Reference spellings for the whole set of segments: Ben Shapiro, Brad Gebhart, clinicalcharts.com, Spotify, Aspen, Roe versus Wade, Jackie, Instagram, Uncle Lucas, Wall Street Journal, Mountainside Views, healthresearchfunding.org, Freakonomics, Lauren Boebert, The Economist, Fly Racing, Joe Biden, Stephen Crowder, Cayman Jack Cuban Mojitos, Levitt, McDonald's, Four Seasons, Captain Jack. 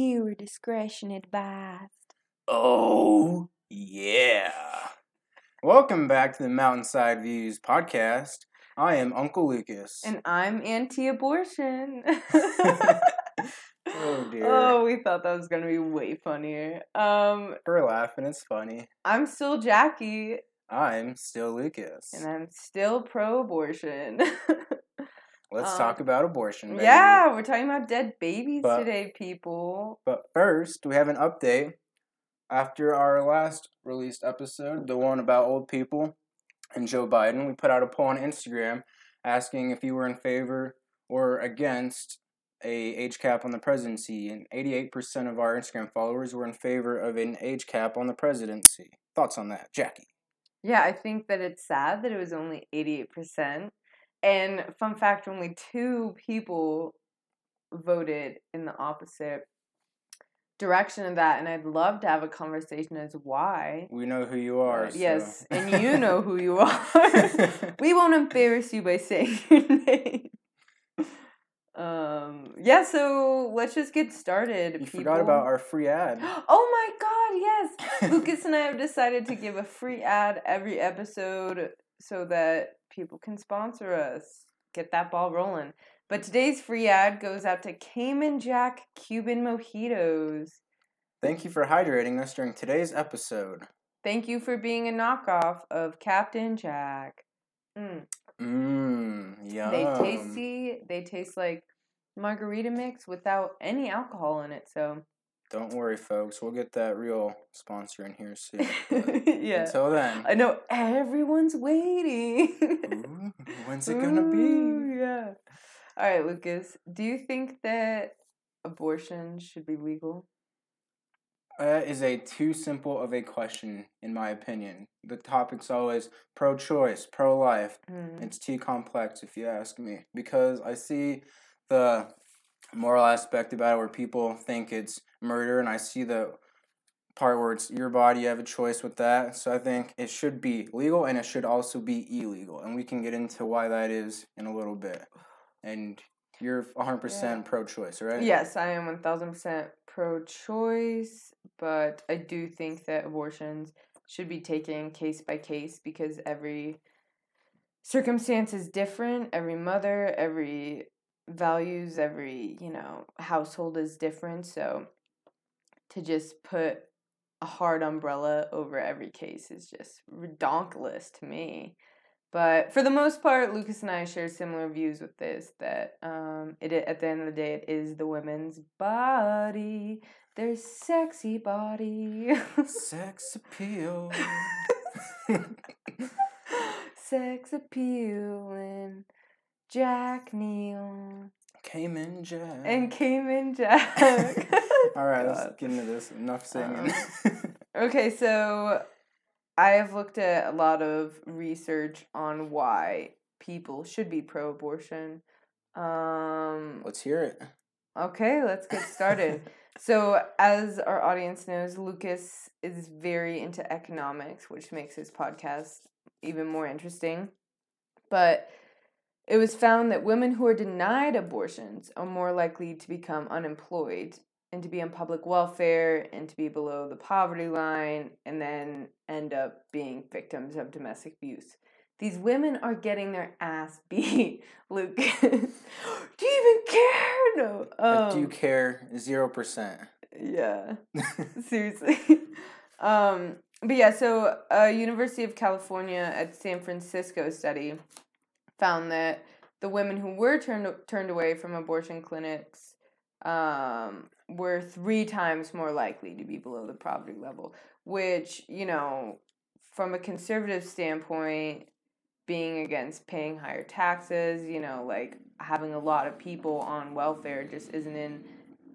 Viewer discretion advised. Oh, yeah. Welcome back to the Mountainside Views podcast. I am Uncle Lucas. And I'm anti-abortion. Oh, dear. Oh, we thought that was going to be way funnier. We're laughing. It's funny. I'm still Jackie. I'm still Lucas. And I'm still pro-abortion. Let's talk about abortion, baby. Yeah, we're talking about dead babies today, people. But first, we have an update. After our last released episode, the one about old people and Joe Biden, we put out a poll on Instagram asking if you were in favor or against a age cap on the presidency, and 88% of our Instagram followers were in favor of an age cap on the presidency. Thoughts on that, Jackie? Yeah, I think that it's sad that it was only 88%. And fun fact, only two people voted in the opposite direction of that, and I'd love to have a conversation as why. We know who you are. Yes, so. And you know who you are. We won't embarrass you by saying your name. Yeah, so let's just get started, people. You forgot about our free ad. Oh my god, yes! Lucas and I have decided to give a free ad every episode so that people can sponsor us. Get that ball rolling. But today's free ad goes out to Cayman Jack Cuban Mojitos. Thank you for hydrating us during today's episode. Thank you for being a knockoff of Captain Jack. Yum. They taste like margarita mix without any alcohol in it, so. Don't worry, folks. We'll get that real sponsor in here soon. Yeah. Until then. I know everyone's waiting. Ooh, when's it going to be? Yeah. All right, Lucas. Do you think that abortion should be legal? That is a too simple of a question, in my opinion. The topic's always pro-choice, pro-life. It's too complex, if you ask me. Because I see the moral aspect about it where people think it's murder, and I see the part where it's your body, you have a choice with that. So I think it should be legal, and it should also be illegal, and we can get into why that is in a little bit. And you're 100% pro-choice, right? Yes, I am 1000% pro-choice, but I do think that abortions should be taken case by case because every circumstance is different. Every mother, every values, every, household is different. So to just put a hard umbrella over every case is just redonkulous to me. But for the most part, Lucas and I share similar views with this, that at the end of the day, it is the women's body, their sexy body. Sex appeal. Sex appeal and Jack Neal. Cayman Jack. And Cayman Jack. All right, let's get into this. Enough singing. Okay, so I have looked at a lot of research on why people should be pro-abortion. Let's hear it. Okay, let's get started. So, as our audience knows, Lucas is very into economics, which makes his podcast even more interesting. But it was found that women who are denied abortions are more likely to become unemployed and to be on public welfare and to be below the poverty line and then end up being victims of domestic abuse. These women are getting their ass beat, Lucas. Do you even care? No. Do you care? 0%. Yeah. Seriously. But yeah, so University of California at San Francisco study found that the women who were turned away from abortion clinics were 3 times more likely to be below the poverty level, which, from a conservative standpoint, being against paying higher taxes, having a lot of people on welfare just isn't in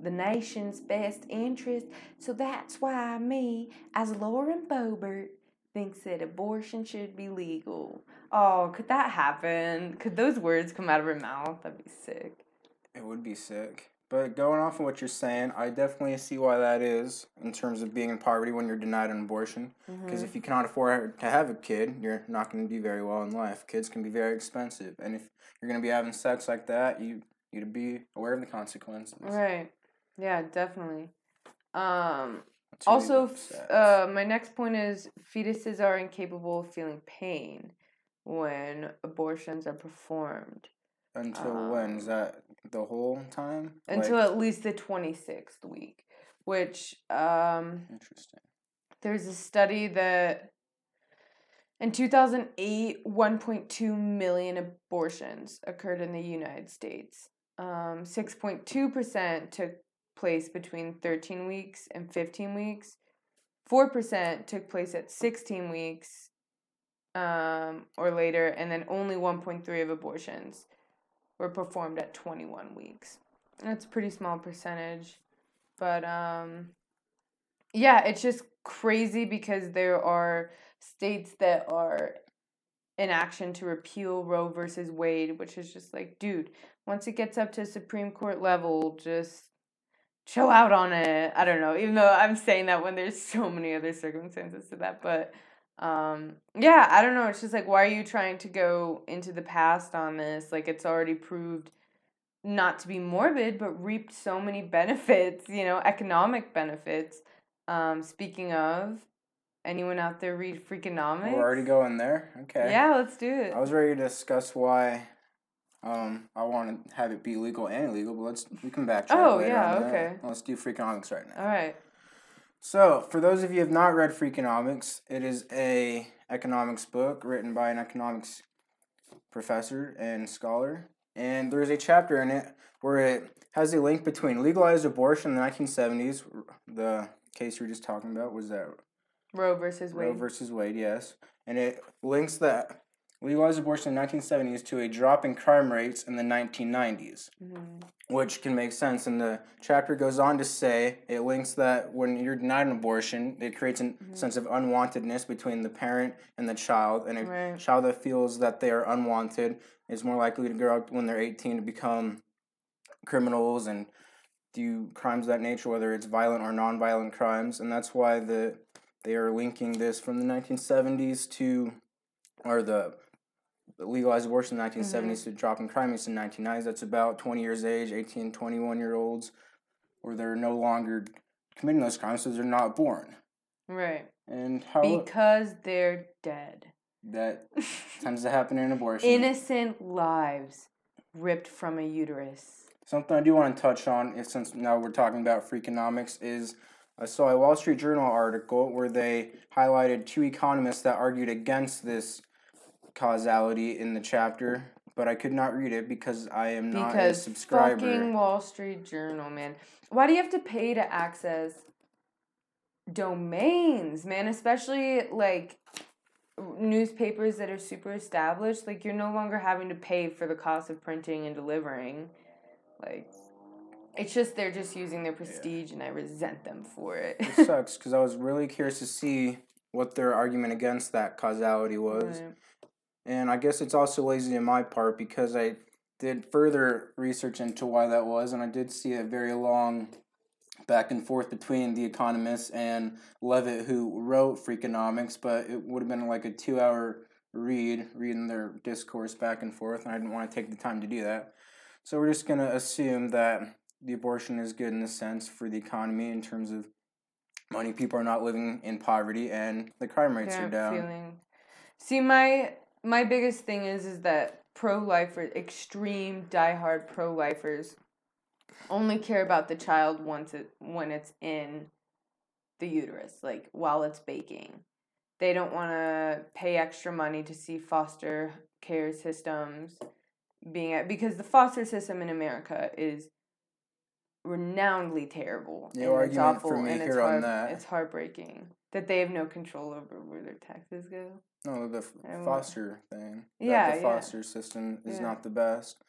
the nation's best interest. So that's why me, as Lauren Boebert, thinks that abortion should be legal. Oh, could that happen? Could those words come out of her mouth? That'd be sick. It would be sick. But going off of what you're saying, I definitely see why that is in terms of being in poverty when you're denied an abortion. Because if you cannot afford to have a kid, you're not going to do very well in life. Kids can be very expensive. And if you're going to be having sex like that, you to be aware of the consequences. Right. Yeah, definitely. Also, my next point is fetuses are incapable of feeling pain when abortions are performed. Until when? Is that the whole time? Until at least the 26th week, which... interesting. There's a study that... In 2008, 1.2 million abortions occurred in the United States. 6.2% took place between 13 weeks and 15 weeks. 4% took place at 16 weeks or later, and then only 1.3% of abortions were performed at 21 weeks. That's a pretty small percentage. But, yeah, it's just crazy because there are... states that are in action to repeal Roe versus Wade, which is just like, dude, once it gets up to Supreme Court level, just chill out on it. I don't know, even though I'm saying that when there's so many other circumstances to that. But, yeah, I don't know. It's just like, why are you trying to go into the past on this? Like, it's already proved not to be morbid, but reaped so many benefits, you know, economic benefits. Speaking of... Anyone out there read Freakonomics? We're already going there? Okay. Yeah, let's do it. I was ready to discuss why I want to have it be legal and illegal, but we can backtrack later on okay. That. Let's do Freakonomics right now. All right. So, for those of you who have not read Freakonomics, it is a economics book written by an economics professor and scholar. And there is a chapter in it where it has a link between legalized abortion in the 1970s, the case you were just talking about was that... Roe versus Wade. Roe versus Wade, yes. And it links that legalized abortion in the 1970s to a drop in crime rates in the 1990s, which can make sense. And the chapter goes on to say it links that when you're denied an abortion, it creates a sense of unwantedness between the parent and the child. And a child that feels that they are unwanted is more likely to grow up when they're 18 to become criminals and do crimes of that nature, whether it's violent or nonviolent crimes. And that's why they are linking this from the 1970s to, or the legalized abortion in the 1970s to drop in crime rates in the 1990s. That's about 20 years age, 18, 21-year-olds, or they're no longer committing those crimes, so they're not born. Right. And how... Because they're dead. That tends to happen in abortion. Innocent lives ripped from a uterus. Something I do want to touch on, since now we're talking about Freakonomics, is... I saw a Wall Street Journal article where they highlighted two economists that argued against this causality in the chapter, but I could not read it because I am not a subscriber. Because fucking Wall Street Journal, man. Why do you have to pay to access domains, man? Especially, like, newspapers that are super established. Like, you're no longer having to pay for the cost of printing and delivering, like... It's just they're just using their prestige, and I resent them for it. It sucks, because I was really curious to see what their argument against that causality was. Right. And I guess it's also lazy on my part, because I did further research into why that was, and I did see a very long back and forth between The Economist and Levitt, who wrote Freakonomics, but it would have been like a 2-hour read, reading their discourse back and forth, and I didn't want to take the time to do that. So we're just going to assume that... the abortion is good in the sense for the economy in terms of money. People are not living in poverty, and the crime rates are down. See, my biggest thing is that pro-lifers, extreme diehard pro-lifers, only care about the child when it's in the uterus, like while it's baking. They don't want to pay extra money to see foster care systems because the foster system in America is renownedly terrible. Your argument for me here on that. It's heartbreaking that they have no control over where their taxes go. No, the foster thing. Yeah, the foster system is not the best.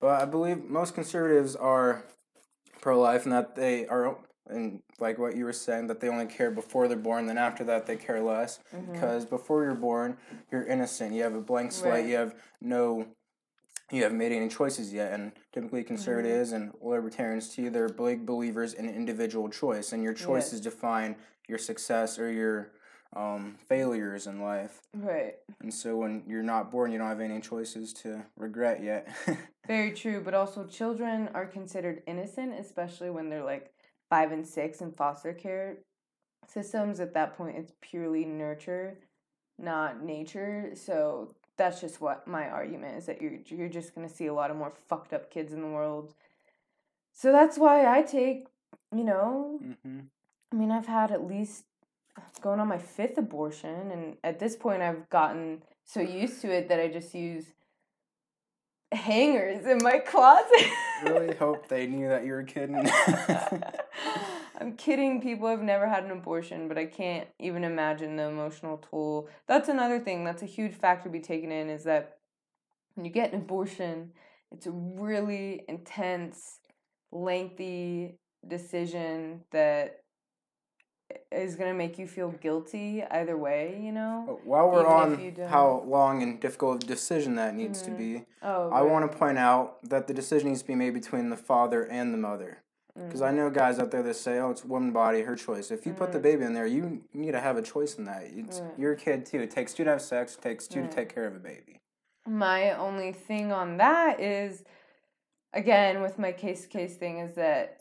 But I believe most conservatives are pro-life, and that they are, and like what you were saying, that they only care before they're born, then after that they care less. Because before you're born, you're innocent. You have a blank slate. Right. You haven't made any choices yet, and typically conservatives and libertarians too, they're big believers in individual choice, and your choices define your success or your failures in life. Right. And so when you're not born, you don't have any choices to regret yet. Very true. But also children are considered innocent, especially when they're like 5 and 6 in foster care systems. At that point, it's purely nurture, not nature. So that's just what my argument is, that you're just going to see a lot of more fucked up kids in the world. So that's why I take, you know, mm-hmm. I mean, I've had at least going on my 5th abortion, and at this point I've gotten so used to it that I just use hangers in my closet. I really hope they knew that you were kidding. I'm kidding, people. I've never had an abortion, but I can't even imagine the emotional toll. That's another thing. That's a huge factor to be taken in, is that when you get an abortion, it's a really intense, lengthy decision that is going to make you feel guilty either way, you know? While we're on how long and difficult a decision that needs mm-hmm. to be, I want to point out that the decision needs to be made between the father and the mother. Because mm-hmm. I know guys out there that say, oh, it's woman body, her choice. If you mm-hmm. put the baby in there, you need to have a choice in that. It's mm-hmm. your kid, too. It takes 2 to have sex. It takes 2 mm-hmm. to take care of a baby. My only thing on that is, again, with my case-to-case thing, is that,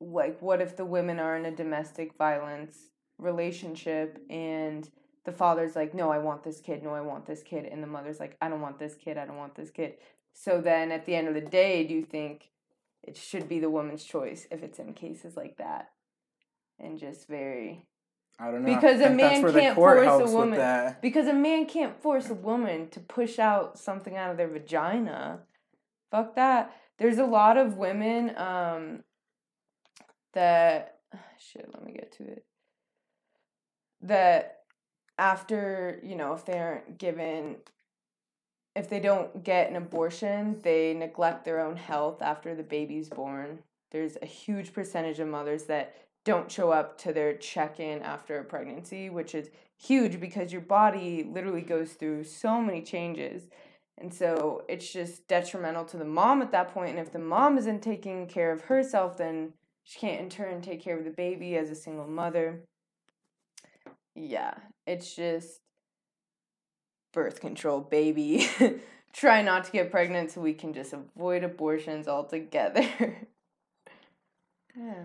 like, what if the women are in a domestic violence relationship and the father's like, no, I want this kid, no, I want this kid, and the mother's like, I don't want this kid, I don't want this kid. So then at the end of the day, do you think it should be the woman's choice if it's in cases like that? And just very... I don't know. Because a man can't force a woman... Because a man can't force a woman to push out something out of their vagina. Fuck that. There's a lot of women... that after, you know, if they aren't given, if they don't get an abortion, they neglect their own health after the baby's born. There's a huge percentage of mothers that don't show up to their check-in after a pregnancy, which is huge because your body literally goes through so many changes. And so it's just detrimental to the mom at that point. And if the mom isn't taking care of herself, then she can't in turn take care of the baby as a single mother. Yeah, it's just birth control, baby. Try not to get pregnant so we can just avoid abortions altogether. Yeah.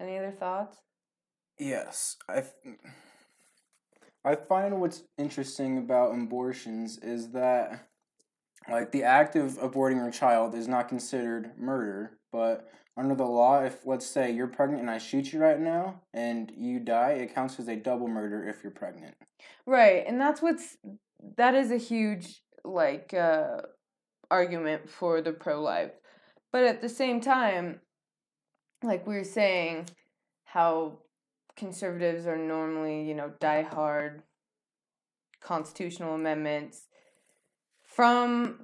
Any other thoughts? Yes. I find what's interesting about abortions is that, like, the act of aborting your child is not considered murder, but... under the law, if, let's say, you're pregnant and I shoot you right now and you die, it counts as a double murder if you're pregnant. Right, and that is a huge, like, argument for the pro-life. But at the same time, like we were saying, how conservatives are normally, you know, die-hard constitutional amendments from...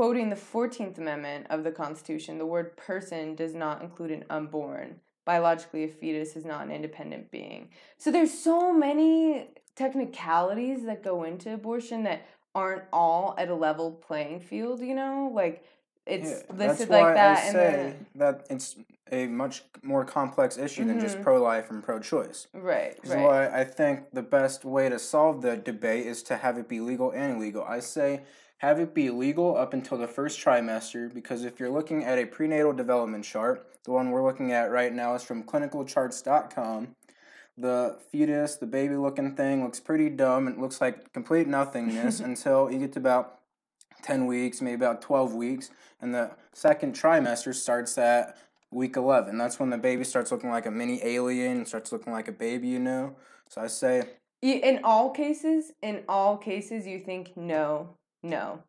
Quoting the 14th Amendment of the Constitution, the word person does not include an unborn. Biologically, a fetus is not an independent being. So there's so many technicalities that go into abortion that aren't all at a level playing field, you know? Like, it's listed like that. That's why I say that it's a much more complex issue mm-hmm. than just pro-life and pro-choice. Right, right. So I think the best way to solve the debate is to have it be legal and illegal. I say... have it be legal up until the first trimester, because if you're looking at a prenatal development chart, the one we're looking at right now is from clinicalcharts.com. The fetus, the baby-looking thing, looks pretty dumb. It looks like complete nothingness until you get to about 10 weeks, maybe about 12 weeks, and the second trimester starts at week 11. That's when the baby starts looking like a mini alien and starts looking like a baby, you know? So I say... In all cases, you think no. No.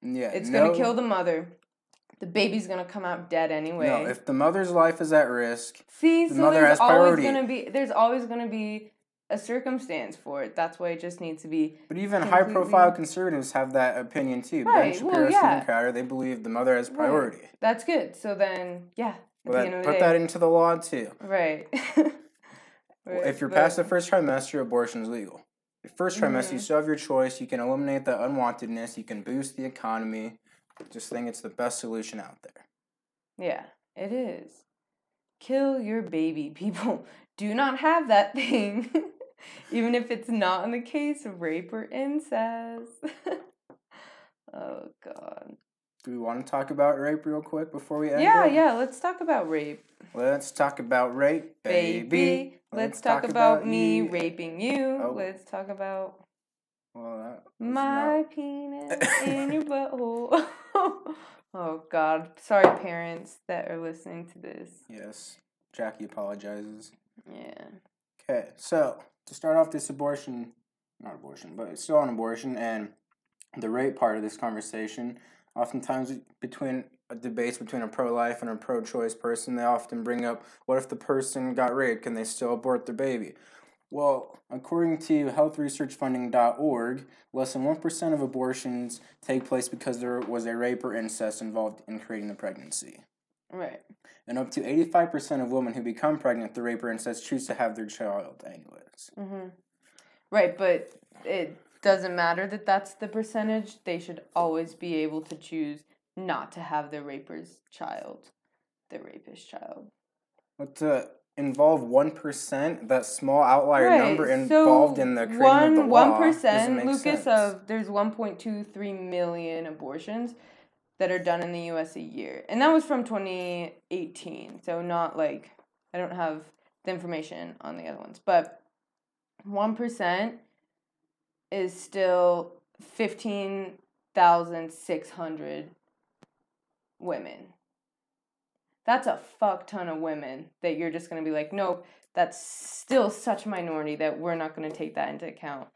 Yeah. It's going to kill the mother. The baby's going to come out dead anyway. No, if the mother's life is at risk, the mother has priority. There's always going to be a circumstance for it. That's why it just needs to be... But even high-profile conservatives have that opinion, too. Right, Ben Shapiro, Stephen Crowder, they believe the mother has priority. Right. That's good. So then, yeah. Put that into the law, too. Right. If you're past the first trimester, abortion is legal. The first trimester, mm-hmm. you still have your choice. You can eliminate the unwantedness. You can boost the economy. Just think it's the best solution out there. Yeah, it is. kill your baby. People do not have that thing, even if it's not in the case of rape or incest. Oh, God. Do we want to talk about rape real quick before we end? Yeah, let's talk about rape. Let's talk about rape, baby. Let's talk about me raping you. Oh. Let's talk about my penis in your butthole. Oh, God. Sorry, parents that are listening to this. Yes. Jackie apologizes. Yeah. Okay, so to start off this but it's still on abortion and the rape part of this conversation, oftentimes between debates between a pro-life and a pro-choice person, they often bring up, what if the person got raped? Can they still abort their baby? Well, according to healthresearchfunding.org, less than 1% of abortions take place because there was a rape or incest involved in creating the pregnancy. Right. And up to 85% of women who become pregnant through rape or incest choose to have their child anyways. Mm-hmm. Right, but it doesn't matter that that's the percentage. They should always be able to choose not to have their rapist child. But to involve 1%, that small outlier number involved in the creating of the law, 1%, Lucas, of there's 1.23 million abortions that are done in the U.S. a year. And that was from 2018, so not like, I don't have the information on the other ones. But 1% is still 15,600 women. That's a fuck ton of women that you're just going to be like, nope, that's still such a minority that we're not going to take that into account.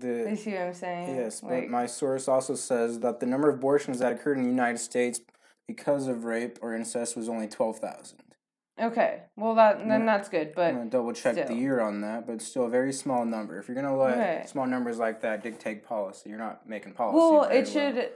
You see what I'm saying? Yes, but my source also says that the number of abortions that occurred in the United States because of rape or incest was only 12,000. Okay, well, then that's good, but I'm going to double-check the year on that, but it's still a very small number. If you're going to let small numbers like that dictate policy, you're not making policy. Well, it should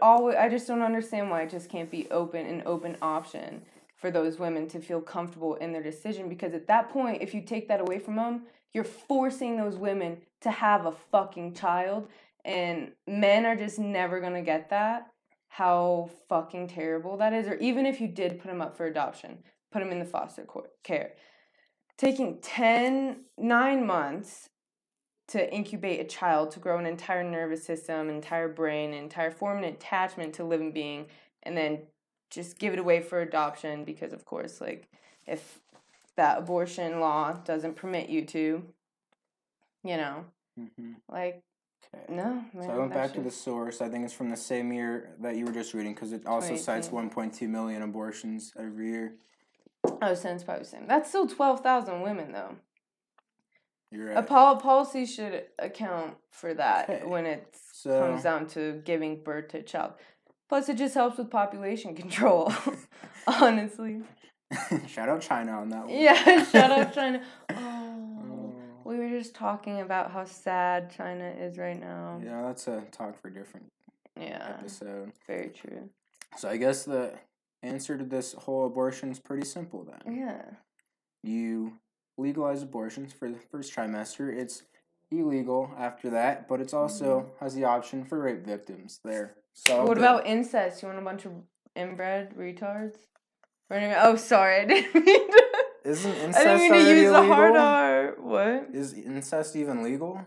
always, I just don't understand why it just can't be an open option for those women to feel comfortable in their decision, because at that point, if you take that away from them, you're forcing those women to have a fucking child, and men are just never going to get that. How fucking terrible that is. Or even if you did put them up for adoption, put them in the foster care. Taking 9 months to incubate a child, to grow an entire nervous system, entire brain, entire form and attachment to a living being, and then just give it away for adoption because, of course, like, if that abortion law doesn't permit you to, you know, Okay. No, man, so I went back to the source. I think it's from the same year that you were just reading, because it also cites 1.2 million abortions every year. Oh, so it's probably the same. That's still 12,000 women, though. You're right. A policy should account for that when it comes down to giving birth to a child. Plus, it just helps with population control, honestly. Shout out China on that one. Yeah, shout out China. We were just talking about how sad China is right now. Yeah, that's a talk for a different episode. Very true. So I guess the answer to this whole abortion is pretty simple then. Yeah. You legalize abortions for the first trimester. It's illegal after that, but it also has the option for rape victims there. So what about incest? You want a bunch of inbred retards? Oh, sorry, I didn't mean to. Isn't incest illegal? The hard R. What? Is incest even legal?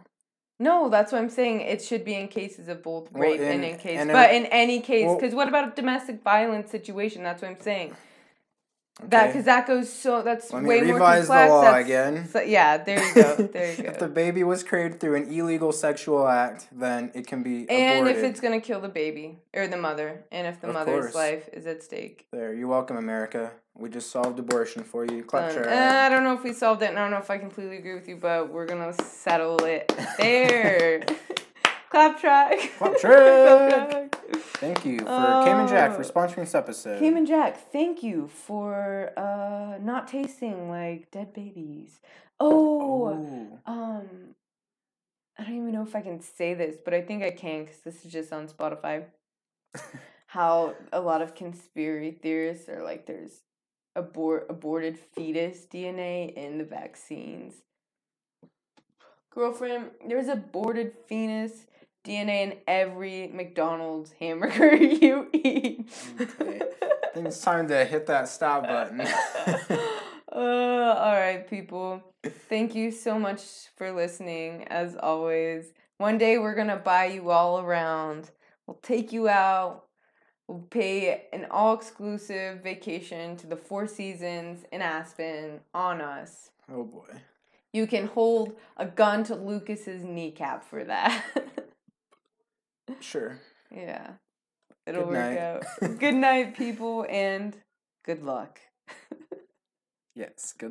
No, that's what I'm saying. It should be in cases of both rape and in case. But in any case, because what about a domestic violence situation? That's what I'm saying. Okay. That's way more complex. Let me revise the law again. So, yeah, there you go. If the baby was created through an illegal sexual act, then it can be aborted. And if it's going to kill the baby, or the mother, and if the mother's life is at stake. There, you're welcome, America. We just solved abortion for you. Clap your hands. I don't know if we solved it, and I don't know if I completely agree with you, but we're going to settle it there. Clap track. Thank you for Cayman Jack for sponsoring this episode. Cayman Jack, thank you for not tasting like dead babies. I don't even know if I can say this, but I think I can because this is just on Spotify. How a lot of conspiracy theorists are like, there's aborted fetus DNA in the vaccines. Girlfriend, there's aborted fetus DNA in every McDonald's hamburger you eat. Okay. think it's time to hit that stop button. All right, people. Thank you so much for listening, as always. One day we're going to buy you all around. We'll take you out. We'll pay an all-exclusive vacation to the Four Seasons in Aspen on us. Oh, boy. You can hold a gun to Lucas's kneecap for that. Sure. Yeah. It'll work out. Good night, people, and good luck. Yes, good luck.